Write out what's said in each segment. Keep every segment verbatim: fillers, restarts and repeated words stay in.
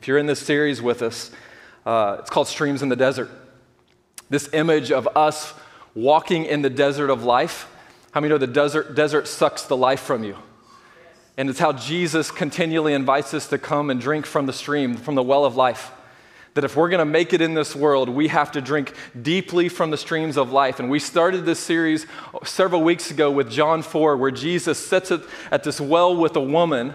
If you're in this series with us, uh, it's called Streams in the Desert. This image of us walking in the desert of life. How many know the desert, desert sucks the life from you? And it's how Jesus continually invites us to come and drink from the stream, from the well of life. That if we're going to make it in this world, we have to drink deeply from the streams of life. And we started this series several weeks ago with John four, where Jesus sits at this well with a woman,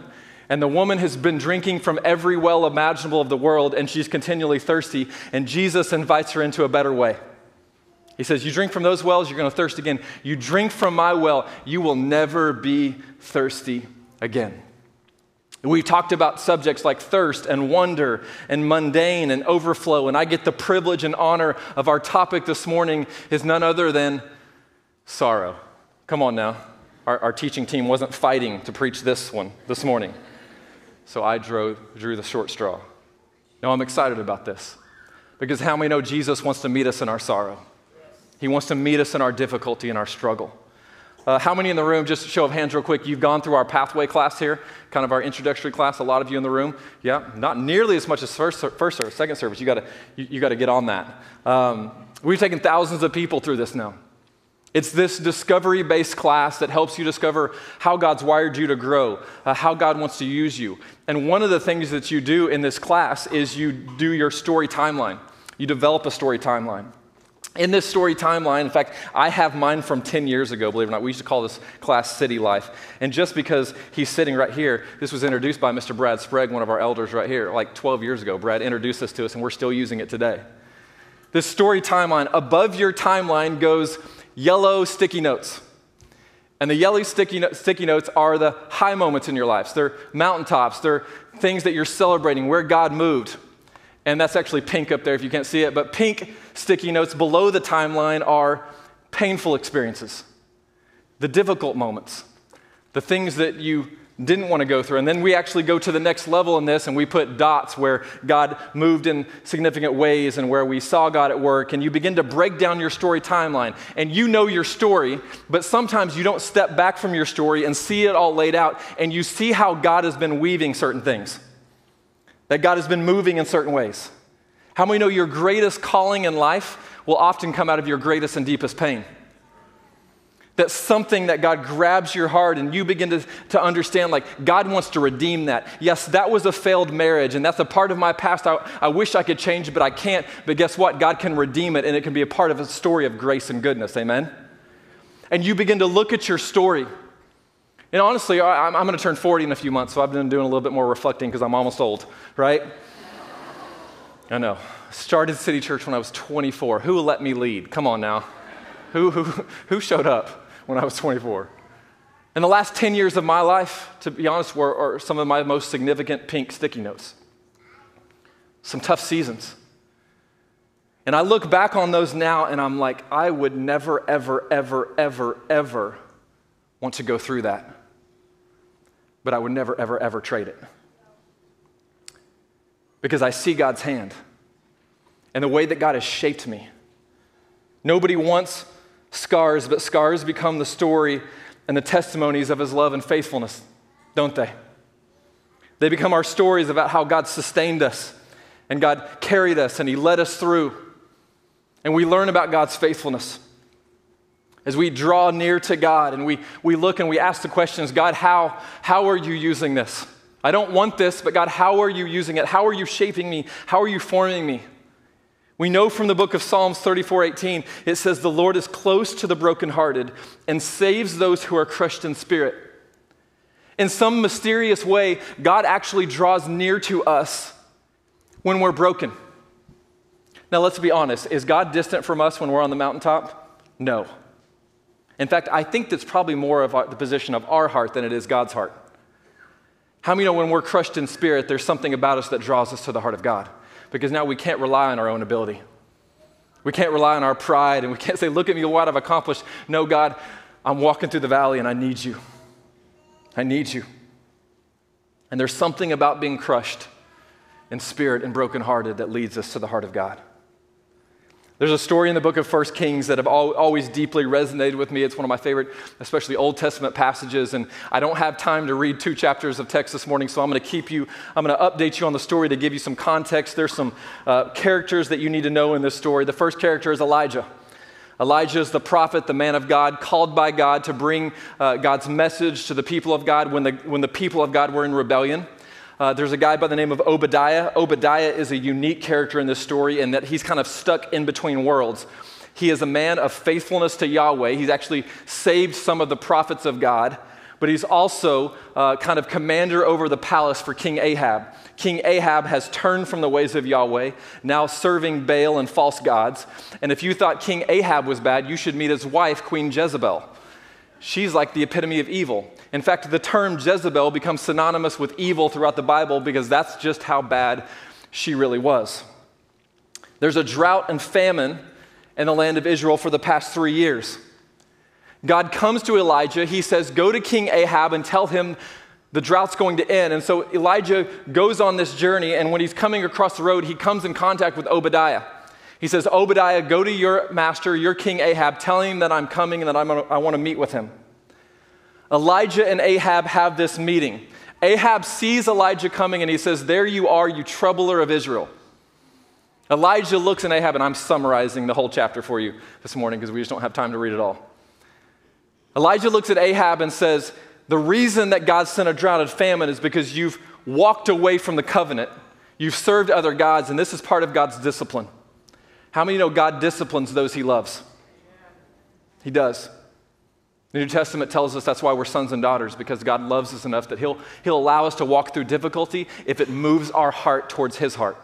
and the woman has been drinking from every well imaginable of the world, and she's continually thirsty, and Jesus invites her into a better way. He says, you drink from those wells, you're going to thirst again. You drink from my well, you will never be thirsty again. We've talked about subjects like thirst and wonder and mundane and overflow, and I get the privilege and honor of our topic this morning is none other than sorrow. Come on now. Our, our teaching team wasn't fighting to preach this one this morning, so I drew, drew the short straw. Now, I'm excited about this because how many know Jesus wants to meet us in our sorrow? He wants to meet us in our difficulty and our struggle. Uh, how many in the room, just a show of hands real quick, you've gone through our pathway class here, kind of our introductory class, a lot of you in the room. Yeah, not nearly as much as first, first service, second service. You gotta, you, you gotta get on that. Um, we've taken thousands of people through this now. It's this discovery-based class that helps you discover how God's wired you to grow, uh, how God wants to use you. And one of the things that you do in this class is you do your story timeline. You develop a story timeline. In this story timeline, in fact, I have mine from ten years ago, believe it or not. We used to call this class City Life. And just because he's sitting right here, this was introduced by Mister Brad Sprague, one of our elders right here, like twelve years ago. Brad introduced this to us, and we're still using it today. This story timeline, above your timeline goes yellow sticky notes. And the yellow sticky, no- sticky notes are the high moments in your lives. They're mountaintops. They're things that you're celebrating, where God moved. And that's actually pink up there if you can't see it. But pink sticky notes below the timeline are painful experiences, the difficult moments, the things that you didn't want to go through. And then we actually go to the next level in this, and we put dots where God moved in significant ways and where we saw God at work. And you begin to break down your story timeline. And you know your story, but sometimes you don't step back from your story and see it all laid out. And you see how God has been weaving certain things, that God has been moving in certain ways. How many know your greatest calling in life will often come out of your greatest and deepest pain? That's something that God grabs your heart and you begin to, to understand, like, God wants to redeem that. Yes, that was a failed marriage, and that's a part of my past I, I wish I could change, but I can't. But guess what? God can redeem it, and it can be a part of a story of grace and goodness. Amen? And you begin to look at your story. And honestly, I, I'm going to turn forty in a few months, so I've been doing a little bit more reflecting because I'm almost old, right? I know. Started City Church when I was twenty-four. Who let me lead? Come on now. Who, who, who showed up when I was twenty-four? And the last ten years of my life, to be honest, were are some of my most significant pink sticky notes. Some tough seasons. And I look back on those now, and I'm like, I would never, ever, ever, ever, ever want to go through that. But I would never, ever, ever trade it. Because I see God's hand and the way that God has shaped me. Nobody wants scars, but scars become the story and the testimonies of his love and faithfulness, don't they? They become our stories about how God sustained us and God carried us and he led us through. And we learn about God's faithfulness. As we draw near to God and we, we look and we ask the questions, God, how, how are you using this? I don't want this, but God, how are you using it? How are you shaping me? How are you forming me? We know from the book of Psalms thirty-four eighteen, it says, the Lord is close to the brokenhearted and saves those who are crushed in spirit. In some mysterious way, God actually draws near to us when we're broken. Now, let's be honest. Is God distant from us when we're on the mountaintop? No. In fact, I think that's probably more of our, the position of our heart than it is God's heart. How many know when we're crushed in spirit, there's something about us that draws us to the heart of God? Because now we can't rely on our own ability. We can't rely on our pride, and we can't say, look at me, what I've accomplished. No, God, I'm walking through the valley, and I need you. I need you. And there's something about being crushed in spirit and brokenhearted that leads us to the heart of God. There's a story in the book of First Kings that have always deeply resonated with me. It's one of my favorite, especially Old Testament passages, and I don't have time to read two chapters of text this morning, so I'm going to keep you, I'm going to update you on the story to give you some context. There's some uh, characters that you need to know in this story. The first character is Elijah. Elijah is the prophet, the man of God, called by God to bring uh, God's message to the people of God when the, when the people of God were in rebellion. Uh, there's a guy by the name of Obadiah. Obadiah is a unique character in this story in that he's kind of stuck in between worlds. He is a man of faithfulness to Yahweh. He's actually saved some of the prophets of God, but he's also uh, kind of commander over the palace for King Ahab. King Ahab has turned from the ways of Yahweh, now serving Baal and false gods. And if you thought King Ahab was bad, you should meet his wife, Queen Jezebel. She's like the epitome of evil. In fact, the term Jezebel becomes synonymous with evil throughout the Bible because that's just how bad she really was. There's a drought and famine in the land of Israel for the past three years. God comes to Elijah. He says, go to King Ahab and tell him the drought's going to end. And so Elijah goes on this journey, and when he's coming across the road, he comes in contact with Obadiah. He says, Obadiah, go to your master, your King Ahab, telling him that I'm coming and that I'm gonna, I want to meet with him. Elijah and Ahab have this meeting. Ahab sees Elijah coming and he says, there you are, you troubler of Israel. Elijah looks at Ahab, and I'm summarizing the whole chapter for you this morning because we just don't have time to read it all. Elijah looks at Ahab and says, the reason that God sent a drought and famine is because you've walked away from the covenant. You've served other gods, and this is part of God's discipline. How many know God disciplines those he loves? He does. The New Testament tells us that's why we're sons and daughters, because God loves us enough that he'll, he'll allow us to walk through difficulty if it moves our heart towards his heart.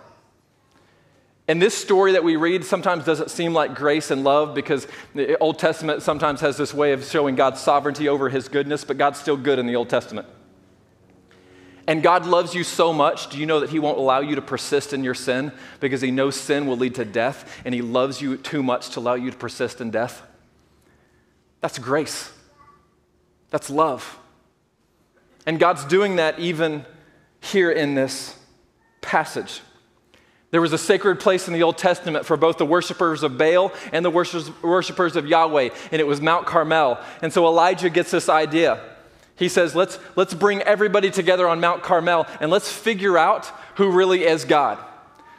And this story that we read sometimes doesn't seem like grace and love, because the Old Testament sometimes has this way of showing God's sovereignty over his goodness, but God's still good in the Old Testament. And God loves you so much, do you know that he won't allow you to persist in your sin because he knows sin will lead to death, and he loves you too much to allow you to persist in death? That's grace. That's love. And God's doing that even here in this passage. There was a sacred place in the Old Testament for both the worshipers of Baal and the worshipers of Yahweh, and it was Mount Carmel. And so Elijah gets this idea. He says, let's, let's bring everybody together on Mount Carmel and let's figure out who really is God.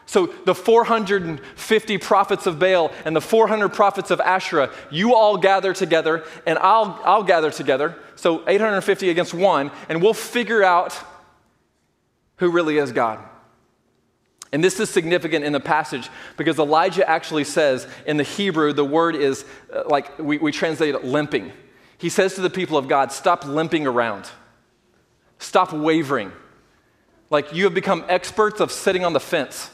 So the four hundred fifty prophets of Baal and the four hundred prophets of Asherah, you all gather together, and I'll, I'll gather together. So eight hundred fifty against one, and we'll figure out who really is God. And this is significant in the passage because Elijah actually says, in the Hebrew, the word is uh, like we, we translate it limping. He says to the people of God, stop limping around. Stop wavering. Like, you have become experts of sitting on the fence.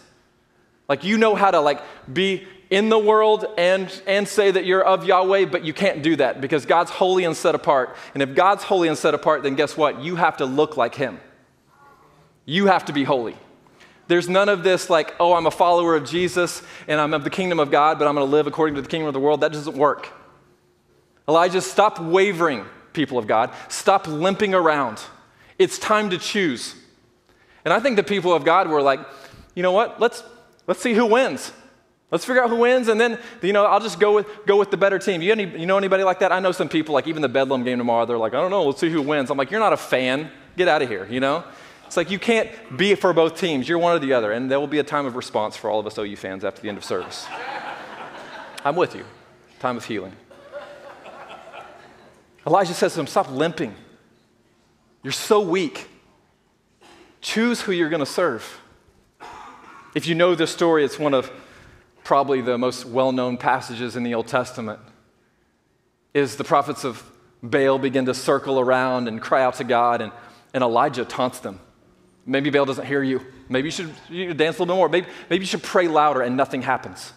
Like, you know how to like be in the world and, and say that you're of Yahweh, but you can't do that because God's holy and set apart. And if God's holy and set apart, then guess what? You have to look like him. You have to be holy. There's none of this like, oh, I'm a follower of Jesus and I'm of the kingdom of God, but I'm going to live according to the kingdom of the world. That doesn't work. Elijah, stop wavering, people of God. Stop limping around. It's time to choose. And I think the people of God were like, you know what? Let's let's see who wins. Let's figure out who wins, and then, you know, I'll just go with go with the better team. You, any, you know anybody like that? I know some people, like even the Bedlam game tomorrow, they're like, I don't know, let's see who wins. I'm like, you're not a fan. Get out of here, you know? It's like you can't be for both teams. You're one or the other, and there will be a time of response for all of us O U fans after the end of service. I'm with you. Time of healing. Elijah says to him, stop limping. You're so weak. Choose who you're going to serve. If you know this story, it's one of probably the most well-known passages in the Old Testament. Is the prophets of Baal begin to circle around and cry out to God, and, and Elijah taunts them. Maybe Baal doesn't hear you. Maybe you should, you should dance a little bit more. Maybe, maybe you should pray louder, and nothing happens.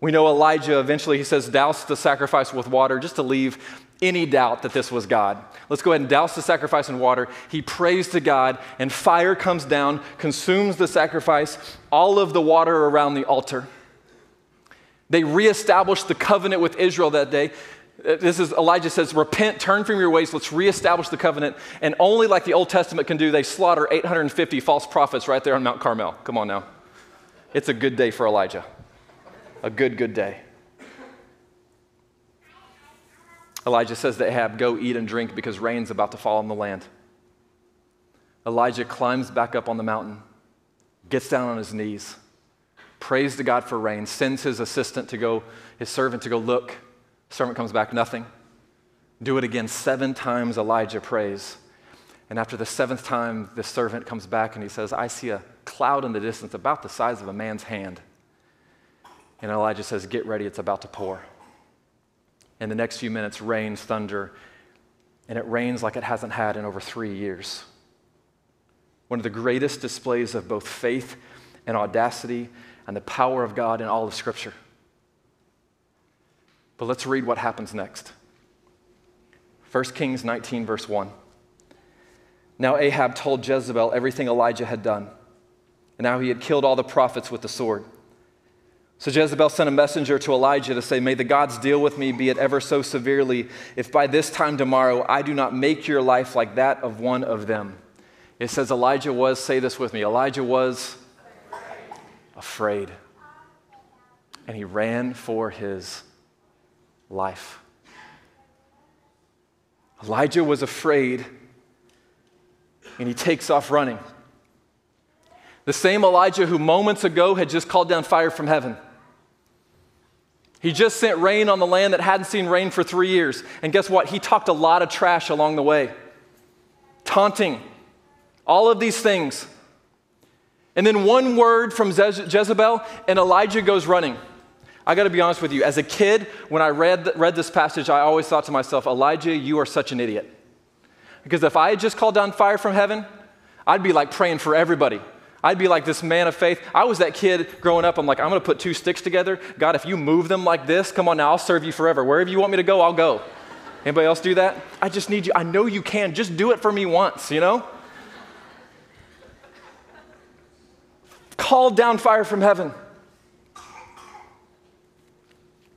We know Elijah eventually, he says, douse the sacrifice with water just to leave any doubt that this was God. Let's go ahead and douse the sacrifice in water. He prays to God, and fire comes down, consumes the sacrifice, all of the water around the altar. They reestablish the covenant with Israel that day. This is, Elijah says, repent, turn from your ways, let's reestablish the covenant. And only like the Old Testament can do, they slaughter eight hundred fifty false prophets right there on Mount Carmel. Come on now. It's a good day for Elijah. a good, good day. Elijah says to Ahab, go eat and drink because rain's about to fall on the land. Elijah climbs back up on the mountain, gets down on his knees, prays to God for rain, sends his assistant to go, his servant to go look. Servant comes back, nothing. Do it again. Seven times Elijah prays. And after the seventh time, the servant comes back and he says, I see a cloud in the distance about the size of a man's hand. And Elijah says, get ready, it's about to pour. In the next few minutes, rains, thunder, and it rains like it hasn't had in over three years. One of the greatest displays of both faith and audacity and the power of God in all of Scripture. But let's read what happens next. First Kings nineteen, verse one. Now Ahab told Jezebel everything Elijah had done, and how he had killed all the prophets with the sword. So Jezebel sent a messenger to Elijah to say, may the gods deal with me, be it ever so severely, if by this time tomorrow I do not make your life like that of one of them. It says Elijah was, say this with me, Elijah was afraid. And he ran for his life. Elijah was afraid, and he takes off running. The same Elijah who moments ago had just called down fire from heaven. He just sent rain on the land that hadn't seen rain for three years. And guess what? He talked a lot of trash along the way. Taunting. All of these things. And then one word from Jezebel, and Elijah goes running. I got to be honest with you. As a kid, when I read, read this passage, I always thought to myself, Elijah, you are such an idiot. Because if I had just called down fire from heaven, I'd be like praying for everybody. I'd be like this man of faith. I was that kid growing up. I'm like, I'm going to put two sticks together. God, if you move them like this, come on now, I'll serve you forever. Wherever you want me to go, I'll go. Anybody else do that? I just need you. I know you can. Just do it for me once, you know? Call down fire from heaven.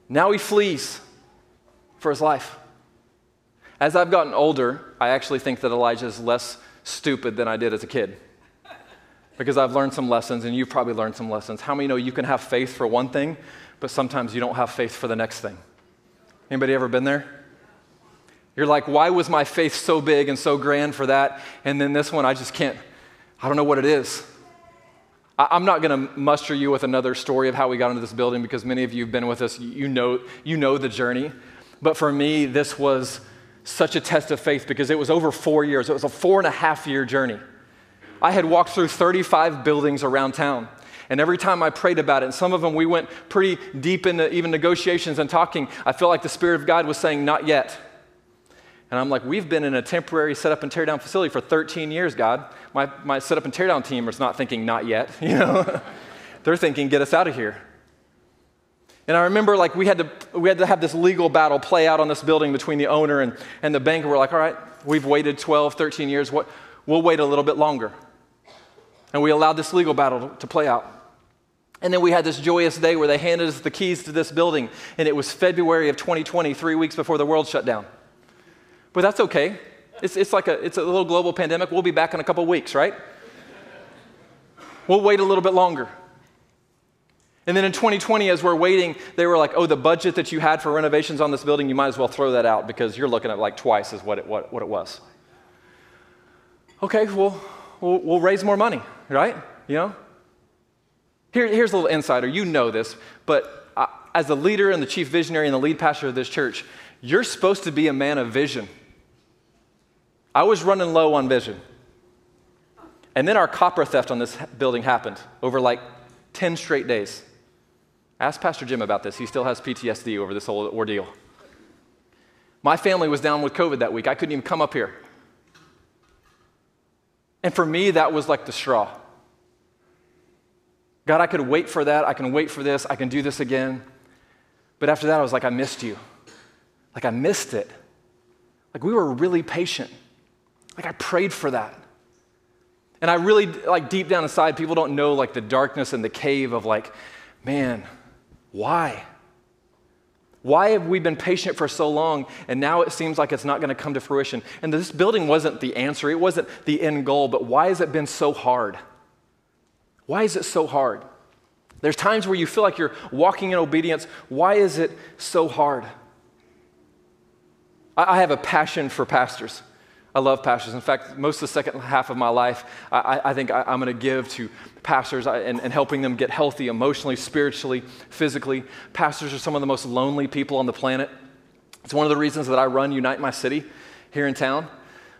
Now he flees for his life. As I've gotten older, I actually think that Elijah is less stupid than I did as a kid. Because I've learned some lessons, and you've probably learned some lessons. How many know you can have faith for one thing, but sometimes you don't have faith for the next thing? Anybody ever been there? You're like, why was my faith so big and so grand for that, and then this one, I just can't, I don't know what it is. I, I'm not going to muster you with another story of how we got into this building, because many of you have been with us, you know, you know the journey. But for me, this was such a test of faith, because it was over four years. It was a four and a half year journey. I had walked through thirty-five buildings around town, and every time I prayed about it, and some of them we went pretty deep into even negotiations and talking, I felt like the Spirit of God was saying, not yet. And I'm like, we've been in a temporary setup and teardown facility for thirteen years, God. My, my setup and teardown team is not thinking, not yet, you know. They're thinking, get us out of here. And I remember, like, we had to we had to have this legal battle play out on this building between the owner and, and the bank. We're like, all right, we've waited twelve, thirteen years. What, we'll wait a little bit longer. And we allowed this legal battle to play out. And then we had this joyous day where they handed us the keys to this building, and it was February of twenty twenty, three weeks before the world shut down. But that's okay. It's, it's like a, it's a little global pandemic. We'll be back in a couple weeks, right? We'll wait a little bit longer. And then in twenty twenty, as we're waiting, they were like, oh, the budget that you had for renovations on this building, you might as well throw that out because you're looking at like twice as what it, what, what it was. Okay, well, we'll, we'll raise more money, right? You know? Here, here's a little insider. You know this, but I, as the leader and the chief visionary and the lead pastor of this church, you're supposed to be a man of vision. I was running low on vision. And then our copper theft on this building happened over like ten straight days. Ask Pastor Jim about this. He still has P T S D over this whole ordeal. My family was down with COVID that week. I couldn't even come up here. And for me, that was like the straw. God, I could wait for that. I can wait for this. I can do this again. But after that, I was like, I missed you. Like, I missed it. Like, we were really patient. Like, I prayed for that. And I really, like, deep down inside, people don't know, like, the darkness and the cave of, like, man, why? Why have we been patient for so long, and now it seems like it's not going to come to fruition? And this building wasn't the answer. It wasn't the end goal, but why has it been so hard? Why is it so hard? There's times where you feel like you're walking in obedience. Why is it so hard? I have a passion for pastors. I love pastors. In fact, most of the second half of my life, I, I think I, I'm going to give to pastors and, and helping them get healthy emotionally, spiritually, physically. Pastors are some of the most lonely people on the planet. It's one of the reasons that I run Unite My City here in town,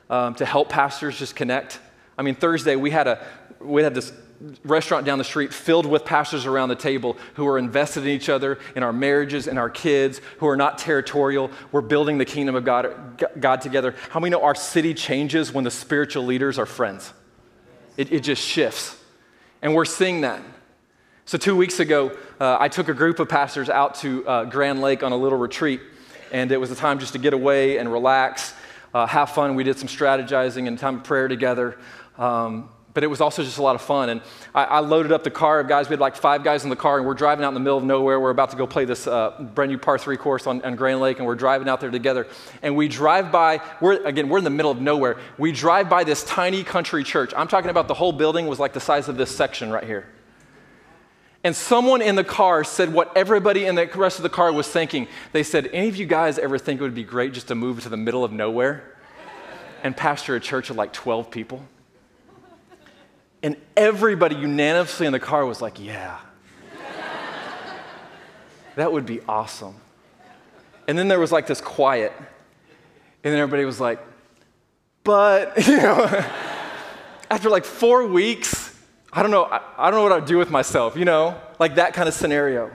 um, to help pastors just connect. I mean, Thursday we had a we had this restaurant down the street filled with pastors around the table who are invested in each other, in our marriages, in our kids, who are not territorial. We're building the kingdom of God, God together. How many know our city changes when the spiritual leaders are friends? It, it just shifts. And we're seeing that. So two weeks ago, uh, I took a group of pastors out to uh, Grand Lake on a little retreat, and it was a time just to get away and relax, uh, have fun. We did some strategizing and time of prayer together. Um, But it was also just a lot of fun. And I, I loaded up the car of guys. We had like five guys in the car, and we're driving out in the middle of nowhere. We're about to go play this uh, brand new par three course on, on Grand Lake, and we're driving out there together. And we drive by, we're, again, we're in the middle of nowhere. We drive by this tiny country church. I'm talking about the whole building was like the size of this section right here. And someone in the car said what everybody in the rest of the car was thinking. They said, any of you guys ever think it would be great just to move to the middle of nowhere and pastor a church of like twelve people? And everybody unanimously in the car was like, yeah. That would be awesome. And then there was like this quiet. And then everybody was like, but, you know, after like four weeks, I don't know, I, I don't know what I'd do with myself, you know, like that kind of scenario.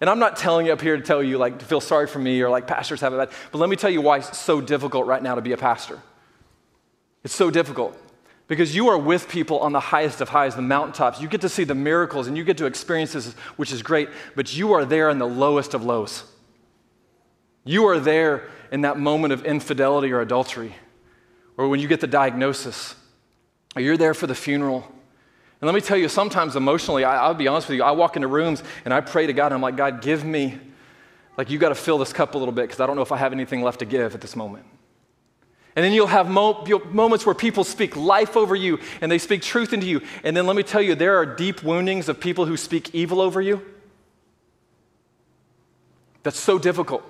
And I'm not telling you up here to tell you like to feel sorry for me or like pastors have it bad, but let me tell you why it's so difficult right now to be a pastor. It's so difficult. Because you are with people on the highest of highs, the mountaintops. You get to see the miracles and you get to experience this, which is great, but you are there in the lowest of lows. You are there in that moment of infidelity or adultery, or when you get the diagnosis, or you're there for the funeral. And let me tell you, sometimes emotionally, I, I'll be honest with you, I walk into rooms and I pray to God, and I'm like, God, give me, like, you got to fill this cup a little bit, because I don't know if I have anything left to give at this moment. And then you'll have mo- moments where people speak life over you, and they speak truth into you. And then let me tell you, there are deep woundings of people who speak evil over you. That's so difficult.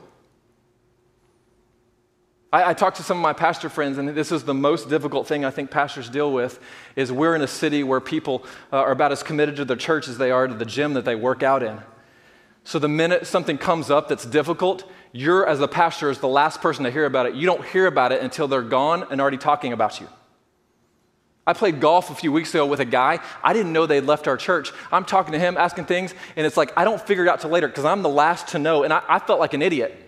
I, I talked to some of my pastor friends, and this is the most difficult thing I think pastors deal with, is we're in a city where people uh, are about as committed to their church as they are to the gym that they work out in. So the minute something comes up that's difficult, you're, as a pastor, is the last person to hear about it. You don't hear about it until they're gone and already talking about you. I played golf a few weeks ago with a guy. I didn't know they'd left our church. I'm talking to him, asking things, and it's like I don't figure it out till later because I'm the last to know, and I, I felt like an idiot.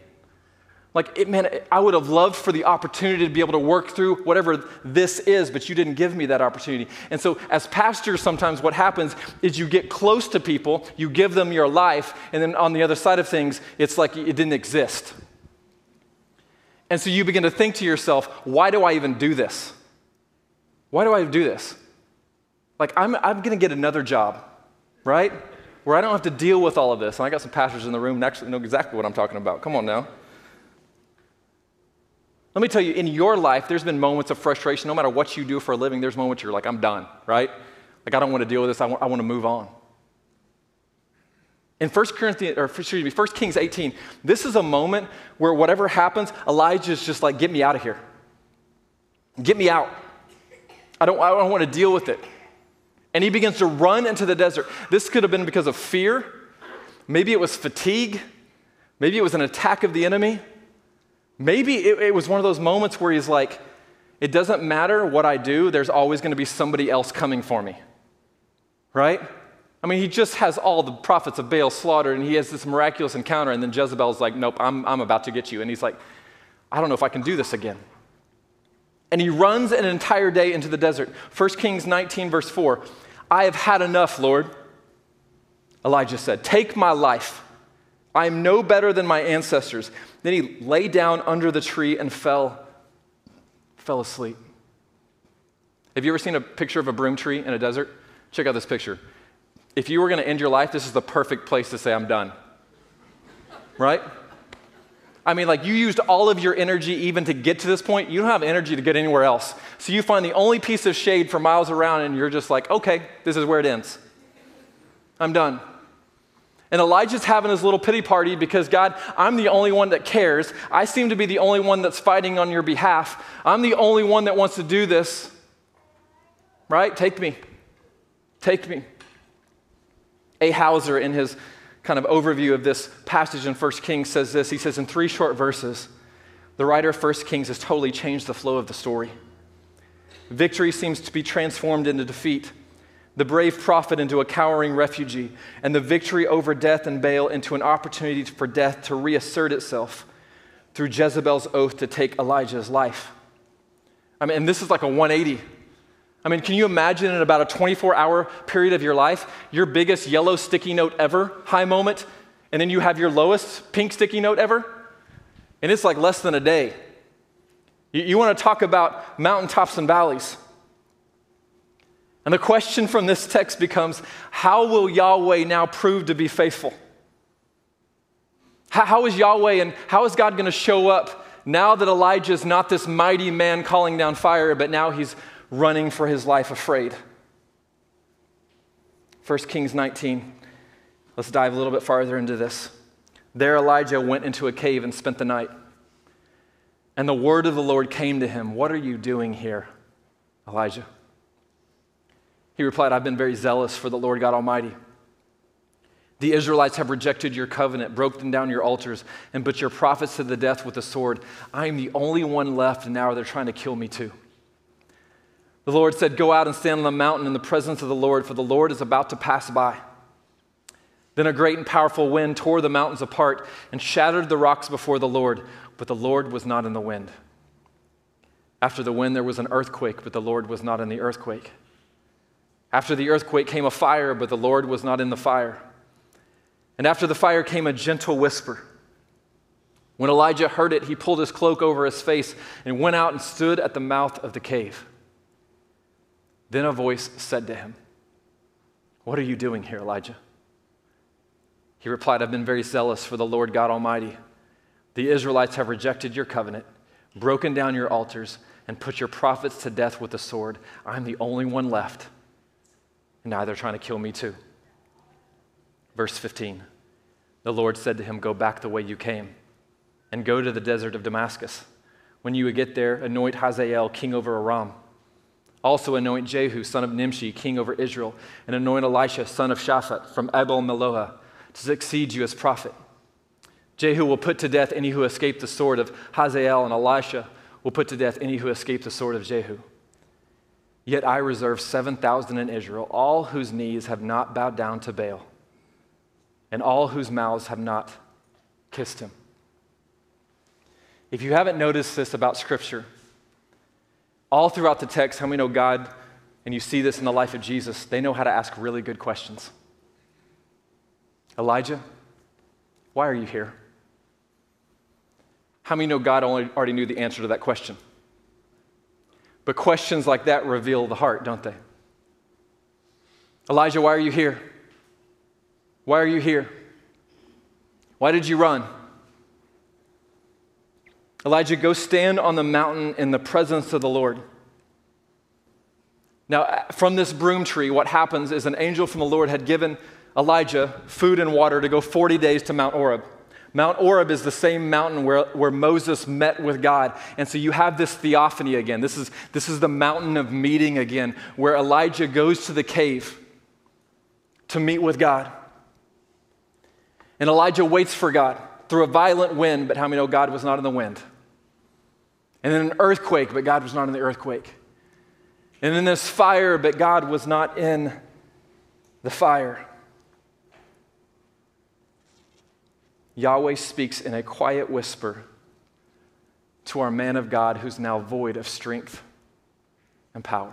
Like, it, man, I would have loved for the opportunity to be able to work through whatever this is, but you didn't give me that opportunity. And so as pastors, sometimes what happens is you get close to people, you give them your life, and then on the other side of things, it's like it didn't exist. And so you begin to think to yourself, why do I even do this? Why do I do this? Like, I'm, I'm going to get another job, right, where I don't have to deal with all of this. And I got some pastors in the room that actually know exactly what I'm talking about. Come on now. Let me tell you, in your life, there's been moments of frustration. No matter what you do for a living, there's moments you're like, I'm done, right? Like, I don't want to deal with this. I want, I want to move on. In First Corinthians, or excuse me, First Kings eighteen, this is a moment where whatever happens, Elijah's just like, get me out of here. Get me out. I don't, I don't want to deal with it. And he begins to run into the desert. This could have been because of fear. Maybe it was fatigue. Maybe it was an attack of the enemy. Maybe it, it was one of those moments where he's like, it doesn't matter what I do, there's always going to be somebody else coming for me, right? I mean, he just has all the prophets of Baal slaughtered, and he has this miraculous encounter, and then Jezebel's like, nope, I'm, I'm about to get you. And he's like, I don't know if I can do this again. And he runs an entire day into the desert. First Kings nineteen, verse four, I have had enough, Lord, Elijah said, take my life. I am no better than my ancestors. Then he lay down under the tree and fell, fell asleep. Have you ever seen a picture of a broom tree in a desert? Check out this picture. If you were going to end your life, this is the perfect place to say, I'm done. Right? I mean, like, you used all of your energy even to get to this point. You don't have energy to get anywhere else. So you find the only piece of shade for miles around, and you're just like, okay, this is where it ends. I'm done. And Elijah's having his little pity party because, God, I'm the only one that cares. I seem to be the only one that's fighting on your behalf. I'm the only one that wants to do this. Right? Take me. Take me. Ahauser, in his kind of overview of this passage in First Kings, says this. He says, in three short verses, the writer of First Kings has totally changed the flow of the story. Victory seems to be transformed into defeat, the brave prophet into a cowering refugee, and the victory over death and Baal into an opportunity for death to reassert itself through Jezebel's oath to take Elijah's life. I mean, and this is like a one eighty. I mean, can you imagine in about a twenty-four hour period of your life, your biggest yellow sticky note ever, high moment, and then you have your lowest pink sticky note ever? And it's like less than a day. You, you want to talk about mountaintops and valleys. And the question from this text becomes, how will Yahweh now prove to be faithful? How, how is Yahweh and how is God going to show up now that Elijah is not this mighty man calling down fire, but now he's running for his life afraid? First Kings nineteen. Let's dive a little bit farther into this. There Elijah went into a cave and spent the night. And the word of the Lord came to him. What are you doing here, Elijah? He replied, I've been very zealous for the Lord God Almighty. The Israelites have rejected your covenant, broken down your altars, and put your prophets to the death with the sword. I am the only one left, and now they're trying to kill me too. The Lord said, go out and stand on the mountain in the presence of the Lord, for the Lord is about to pass by. Then a great and powerful wind tore the mountains apart and shattered the rocks before the Lord, but the Lord was not in the wind. After the wind, there was an earthquake, but the Lord was not in the earthquake. After the earthquake came a fire, but the Lord was not in the fire. And after the fire came a gentle whisper. When Elijah heard it, he pulled his cloak over his face and went out and stood at the mouth of the cave. Then a voice said to him, what are you doing here, Elijah? He replied, I've been very zealous for the Lord God Almighty. The Israelites have rejected your covenant, broken down your altars, and put your prophets to death with the sword. I'm the only one left. And now they're trying to kill me too. Verse fifteen, the Lord said to him, go back the way you came and go to the desert of Damascus. When you get there, anoint Hazael, king over Aram. Also anoint Jehu, son of Nimshi, king over Israel, and anoint Elisha, son of Shaphat, from Abel Meholah, to succeed you as prophet. Jehu will put to death any who escape the sword of Hazael, and Elisha will put to death any who escape the sword of Jehu. Yet I reserve seven thousand in Israel, all whose knees have not bowed down to Baal, and all whose mouths have not kissed him. If you haven't noticed this about Scripture, all throughout the text, how many know God, and you see this in the life of Jesus, they know how to ask really good questions. Elijah, why are you here? How many know God only, already knew the answer to that question? But questions like that reveal the heart, don't they? Elijah, why are you here? Why are you here? Why did you run? Elijah, go stand on the mountain in the presence of the Lord. Now, from this broom tree, what happens is an angel from the Lord had given Elijah food and water to go forty days to Mount Horeb. Mount Horeb is the same mountain where, where Moses met with God. And so you have this theophany again. This is, this is the mountain of meeting again, where Elijah goes to the cave to meet with God. And Elijah waits for God through a violent wind, but how many know God was not in the wind? And then an earthquake, but God was not in the earthquake. And then this fire, but God was not in the fire. Yahweh speaks in a quiet whisper to our man of God who's now void of strength and power.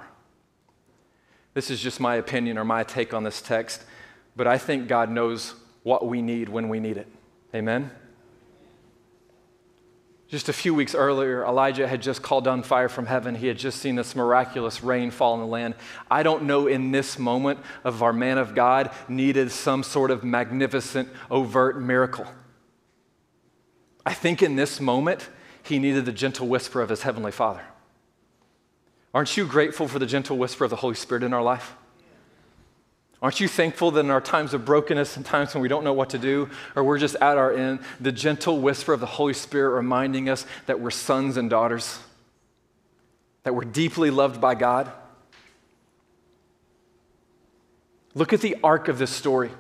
This is just my opinion or my take on this text, but I think God knows what we need when we need it. Amen? Just a few weeks earlier, Elijah had just called down fire from heaven. He had just seen this miraculous rain fall on the land. I don't know in this moment if our man of God needed some sort of magnificent, overt miracle. I think in this moment, he needed the gentle whisper of his heavenly Father. Aren't you grateful for the gentle whisper of the Holy Spirit in our life? Aren't you thankful that in our times of brokenness and times when we don't know what to do, or we're just at our end, the gentle whisper of the Holy Spirit reminding us that we're sons and daughters, that we're deeply loved by God? Look at the arc of this story.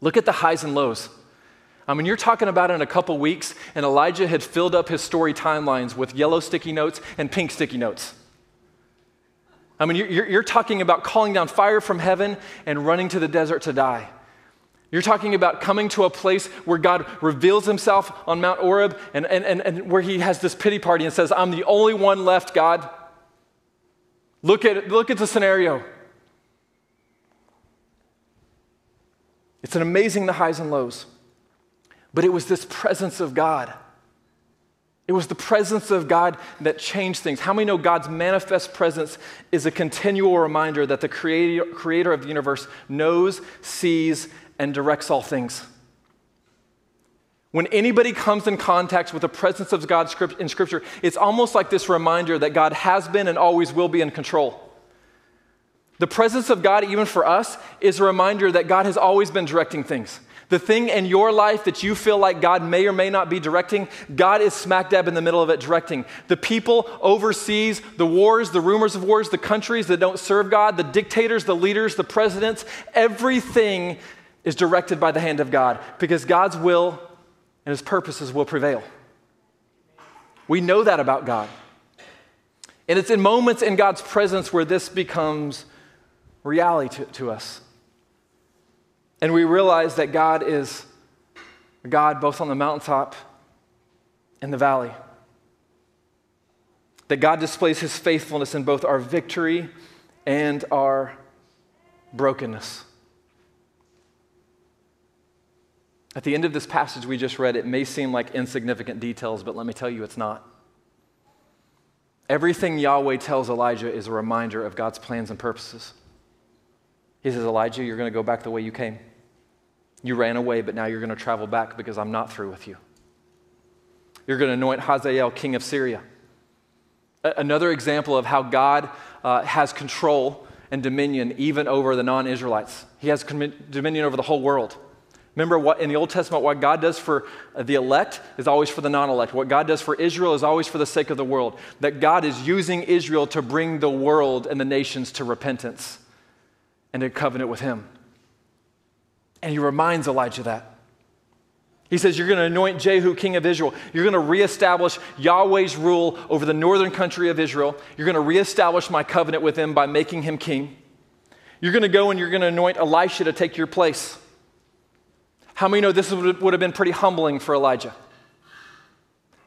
Look at the highs and lows. I mean, you're talking about in a couple weeks, and Elijah had filled up his story timelines with yellow sticky notes and pink sticky notes. I mean, you're, you're talking about calling down fire from heaven and running to the desert to die. You're talking about coming to a place where God reveals himself on Mount Horeb and, and, and, and where he has this pity party and says, I'm the only one left, God. Look at, look at the scenario. It's an amazing the highs and lows. But it was this presence of God. It was the presence of God that changed things. How many know God's manifest presence is a continual reminder that the creator, creator of the universe knows, sees, and directs all things? When anybody comes in contact with the presence of God in Scripture, it's almost like this reminder that God has been and always will be in control. The presence of God, even for us, is a reminder that God has always been directing things. The thing in your life that you feel like God may or may not be directing, God is smack dab in the middle of it directing. The people overseas, the wars, the rumors of wars, the countries that don't serve God, the dictators, the leaders, the presidents, everything is directed by the hand of God because God's will and his purposes will prevail. We know that about God. And it's in moments in God's presence where this becomes reality to, to us. And we realize that God is God both on the mountaintop and the valley. That God displays his faithfulness in both our victory and our brokenness. At the end of this passage we just read, it may seem like insignificant details, but let me tell you, it's not. Everything Yahweh tells Elijah is a reminder of God's plans and purposes. He says, Elijah, you're going to go back the way you came. You ran away, but now you're going to travel back because I'm not through with you. You're going to anoint Hazael, king of Syria. A- another example of how God uh, has control and dominion even over the non-Israelites. He has com- dominion over the whole world. Remember, what in the Old Testament, what God does for the elect is always for the non-elect. What God does for Israel is always for the sake of the world. That God is using Israel to bring the world and the nations to repentance and a covenant with him. And he reminds Elijah that. He says, you're going to anoint Jehu, king of Israel. You're going to reestablish Yahweh's rule over the northern country of Israel. You're going to reestablish my covenant with him by making him king. You're going to go and you're going to anoint Elisha to take your place. How many know this would have been pretty humbling for Elijah?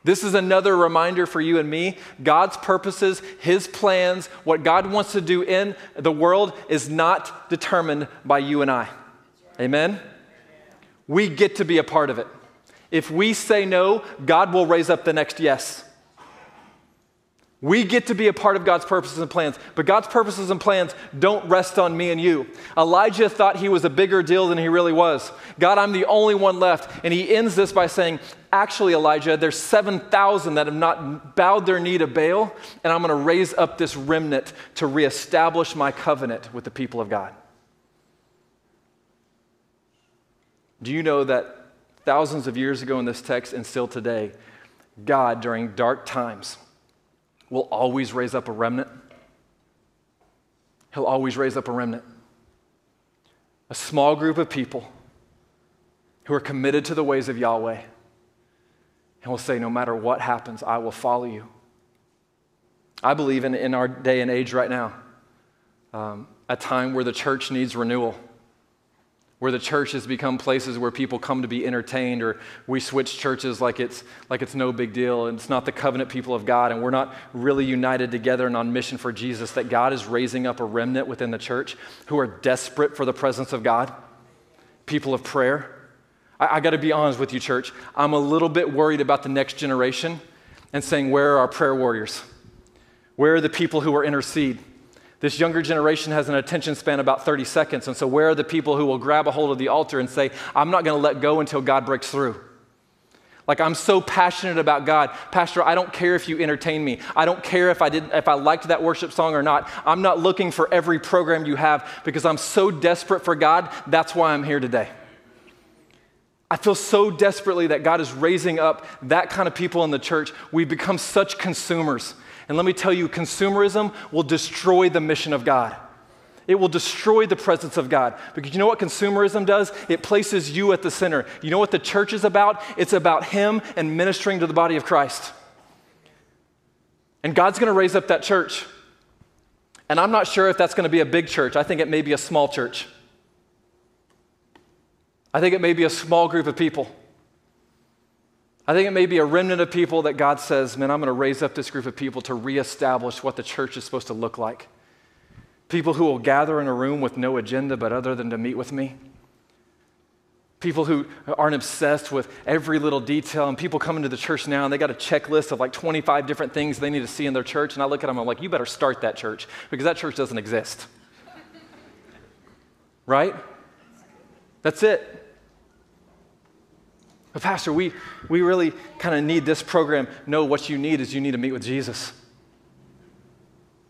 This is another reminder for you and me. God's purposes, his plans, what God wants to do in the world is not determined by you and I. Amen? We get to be a part of it. If we say no, God will raise up the next yes. We get to be a part of God's purposes and plans, but God's purposes and plans don't rest on me and you. Elijah thought he was a bigger deal than he really was. God, I'm the only one left. And he ends this by saying, actually, Elijah, there's seven thousand that have not bowed their knee to Baal, and I'm going to raise up this remnant to reestablish my covenant with the people of God. Do you know that thousands of years ago in this text and still today, God, during dark times, will always raise up a remnant. He'll always raise up a remnant. A small group of people who are committed to the ways of Yahweh and will say, no matter what happens, I will follow you. I believe in, in our day and age right now, um, a time where the church needs renewal, where the church has become places where people come to be entertained, or we switch churches like it's like it's no big deal, and it's not the covenant people of God, and we're not really united together and on mission for Jesus, that God is raising up a remnant within the church who are desperate for the presence of God, people of prayer. I, I got to be honest with you, church. I'm a little bit worried about the next generation and saying, where are our prayer warriors? Where are the people who are intercede? This younger generation has an attention span about thirty seconds, and so where are the people who will grab a hold of the altar and say, I'm not going to let go until God breaks through? Like, I'm so passionate about God. Pastor, I don't care if you entertain me. I don't care if I didn't, if I liked that worship song or not. I'm not looking for every program you have because I'm so desperate for God. That's why I'm here today. I feel so desperately that God is raising up that kind of people in the church. We've become such consumers. And let me tell you, consumerism will destroy the mission of God. It will destroy the presence of God. Because you know what consumerism does? It places you at the center. You know what the church is about? It's about Him and ministering to the body of Christ. And God's going to raise up that church. And I'm not sure if that's going to be a big church. I think it may be a small church. I think it may be a small group of people. I think it may be a remnant of people that God says, man, I'm going to raise up this group of people to reestablish what the church is supposed to look like. People who will gather in a room with no agenda but other than to meet with me. People who aren't obsessed with every little detail. And people come into the church now and they got a checklist of like twenty-five different things they need to see in their church. And I look at them, I'm like, you better start that church because that church doesn't exist. Right? That's it. But Pastor, we, we really kind of need this program. No, what you need is you need to meet with Jesus.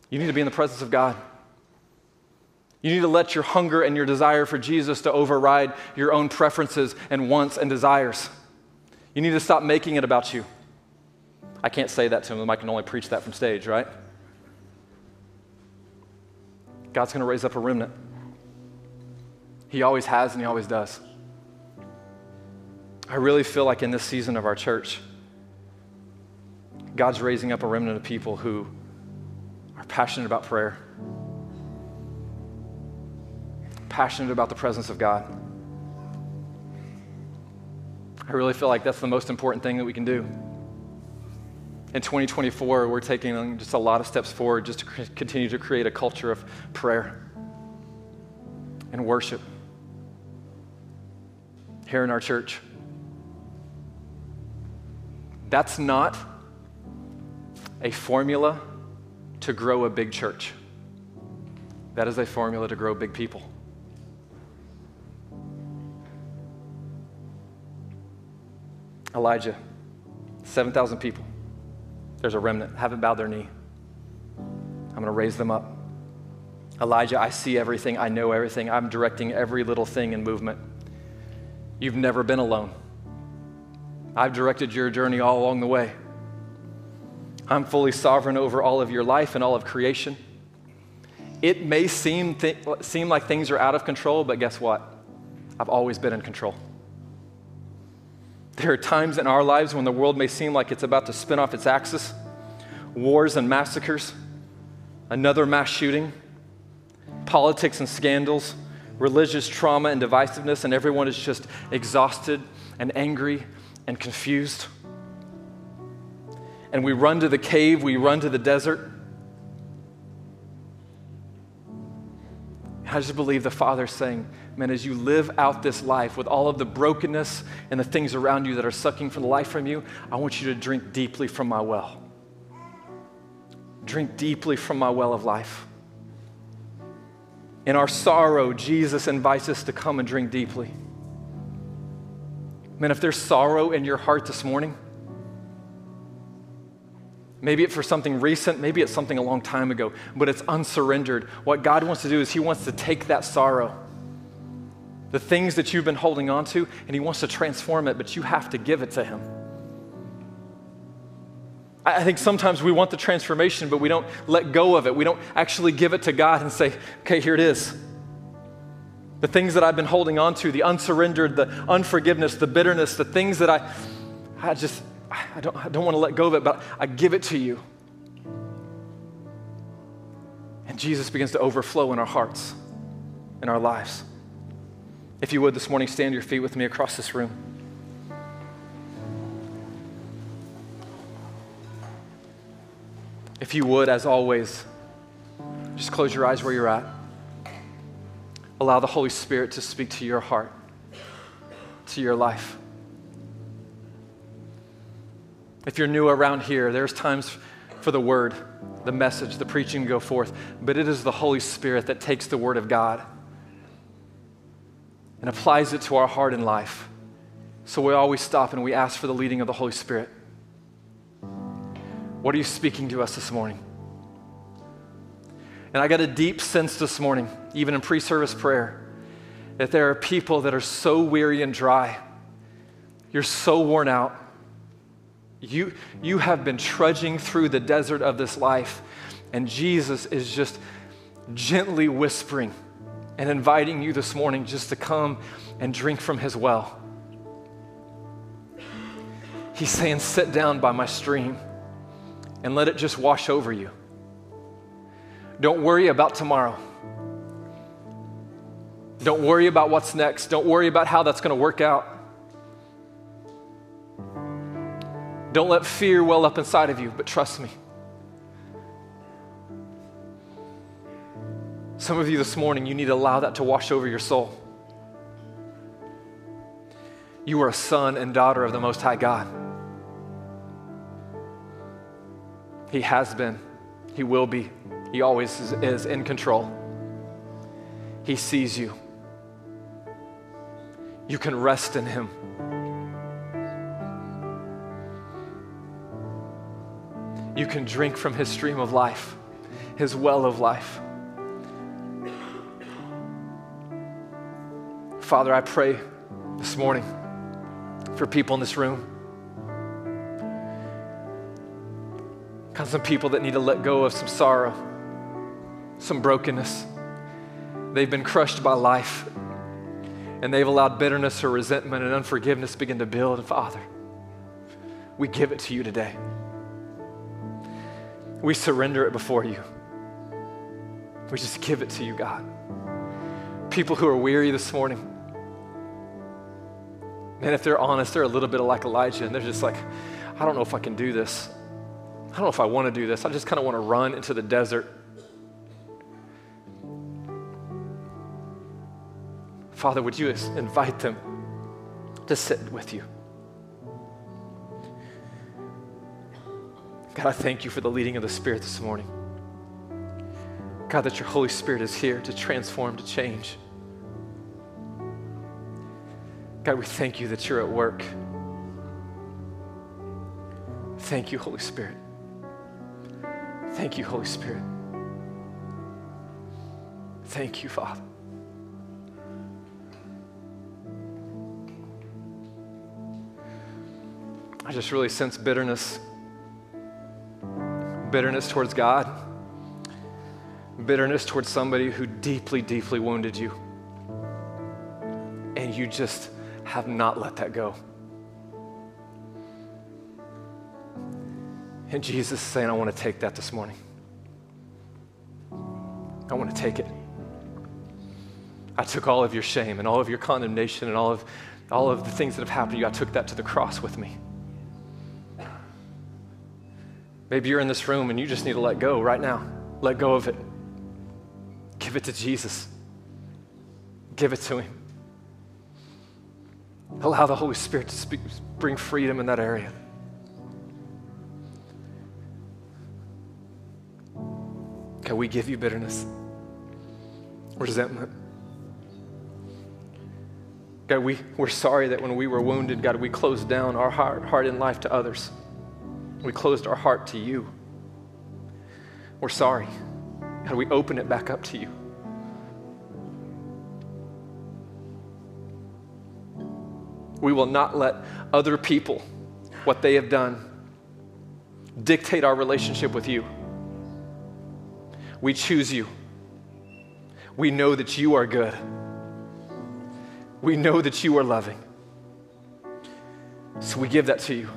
You need to be in the presence of God. You need to let your hunger and your desire for Jesus to override your own preferences and wants and desires. You need to stop making it about you. I can't say that to him. I can only preach that from stage, right? God's going to raise up a remnant. He always has and He always does. I really feel like in this season of our church, God's raising up a remnant of people who are passionate about prayer. Passionate about the presence of God. I really feel like that's the most important thing that we can do. In twenty twenty-four, we're taking just a lot of steps forward just to continue to create a culture of prayer and worship here in our church. That's not a formula to grow a big church. That is a formula to grow big people. Elijah, seven thousand people. There's a remnant. Haven't bowed their knee. I'm going to raise them up. Elijah, I see everything. I know everything. I'm directing every little thing in movement. You've never been alone. I've directed your journey all along the way. I'm fully sovereign over all of your life and all of creation. It may seem, th- seem like things are out of control, but guess what? I've always been in control. There are times in our lives when the world may seem like it's about to spin off its axis. Wars and massacres, another mass shooting, politics and scandals, religious trauma and divisiveness, and everyone is just exhausted and angry and confused. And we run to the cave, we run to the desert. I just believe the Father's saying, man, as you live out this life with all of the brokenness and the things around you that are sucking for the life from you, I want you to drink deeply from my well. Drink deeply from my well of life. In our sorrow, Jesus invites us to come and drink deeply. Man, if there's sorrow in your heart this morning, maybe it's for something recent, maybe it's something a long time ago, but it's unsurrendered. What God wants to do is He wants to take that sorrow, the things that you've been holding on to, and He wants to transform it, but you have to give it to Him. I think sometimes we want the transformation, but we don't let go of it. We don't actually give it to God and say, okay, here it is. The things that I've been holding on to, the unsurrendered, the unforgiveness, the bitterness, the things that I, I just... I don't, I don't want to let go of it, but I give it to you. And Jesus begins to overflow in our hearts, in our lives. If you would this morning, stand to your feet with me across this room. If you would, as always, just close your eyes where you're at. Allow the Holy Spirit to speak to your heart, to your life. If you're new around here, there's times for the word, the message, the preaching to go forth, but it is the Holy Spirit that takes the word of God and applies it to our heart and life So we always stop and we ask for the leading of the Holy Spirit. What are you speaking to us this morning? And I got a deep sense this morning, even in pre-service prayer, that there are people that are so weary and dry. You're so worn out. You, you have been trudging through the desert of this life, and Jesus is just gently whispering and inviting you this morning just to come and drink from his well. He's saying, sit down by my stream and let it just wash over you. Don't worry about tomorrow. Don't worry about what's next. Don't worry about how that's going to work out. Don't let fear well up inside of you, but trust me. Some of you this morning, you need to allow that to wash over your soul. You are a son and daughter of the Most High God. He has been, he will be, he always is, is in control. He sees you. You can rest in him. You can drink from his stream of life, his well of life. Father, I pray this morning for people in this room. Got some people that need to let go of some sorrow, some brokenness. They've been crushed by life, and they've allowed bitterness or resentment and unforgiveness begin to build. And Father, we give it to you today. We surrender it before you. We just give it to you, God. People who are weary this morning, man, if they're honest, they're a little bit like Elijah, and they're just like, I don't know if I can do this. I don't know if I want to do this. I just kind of want to run into the desert. Father, would you invite them to sit with you? God, I thank you for the leading of the Spirit this morning. God, that your Holy Spirit is here to transform, to change. God, we thank you that you're at work. Thank you, Holy Spirit. Thank you, Holy Spirit. Thank you, Father. I just really sense bitterness. Bitterness towards God, bitterness towards somebody who deeply, deeply wounded you. And you just have not let that go. And Jesus is saying, I want to take that this morning. I want to take it. I took all of your shame and all of your condemnation and all of, all of the things that have happened to you. I took that to the cross with me. Maybe you're in this room and you just need to let go right now. Let go of it. Give it to Jesus. Give it to him. Allow the Holy Spirit to speak, bring freedom in that area. Can we give you bitterness, resentment? God, we, we're sorry that when we were wounded, God, we closed down our heart, heart and life to others. We closed our heart to you. We're sorry. God, we open it back up to you. We will not let other people, what they have done, dictate our relationship with you. We choose you. We know that you are good. We know that you are loving. So we give that to you.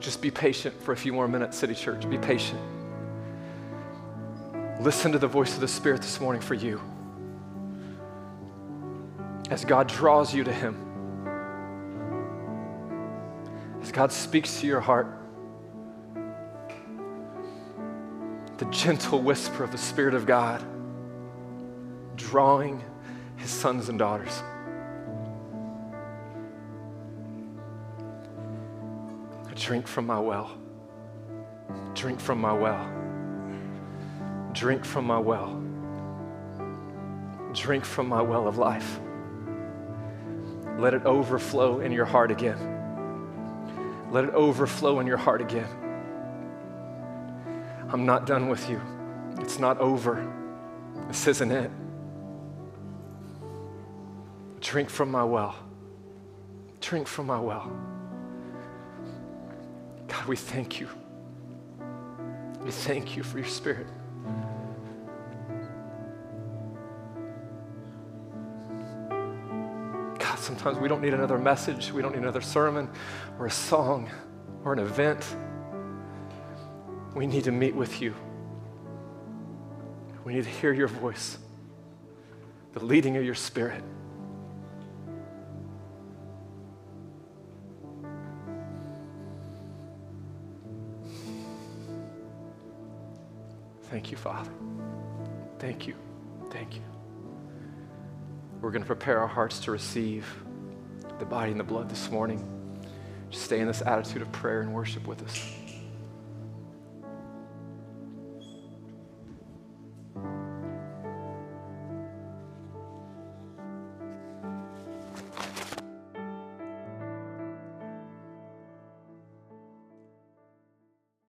Just be patient for a few more minutes, City Church. Be patient. Listen to the voice of the Spirit this morning for you. As God draws you to him, as God speaks to your heart, the gentle whisper of the Spirit of God, drawing his sons and daughters. Drink from my well. Drink from my well. Drink from my well. Drink from my well of life. Let it overflow in your heart again. Let it overflow in your heart again. I'm not done with you. It's not over. This isn't it. Drink from my well. Drink from my well. God, we thank you. We thank you for your Spirit. God, sometimes we don't need another message. We don't need another sermon or a song or an event. We need to meet with you. We need to hear your voice, the leading of your Spirit. Thank you, Father. Thank you. Thank you. We're going to prepare our hearts to receive the body and the blood this morning. Just stay in this attitude of prayer and worship with us.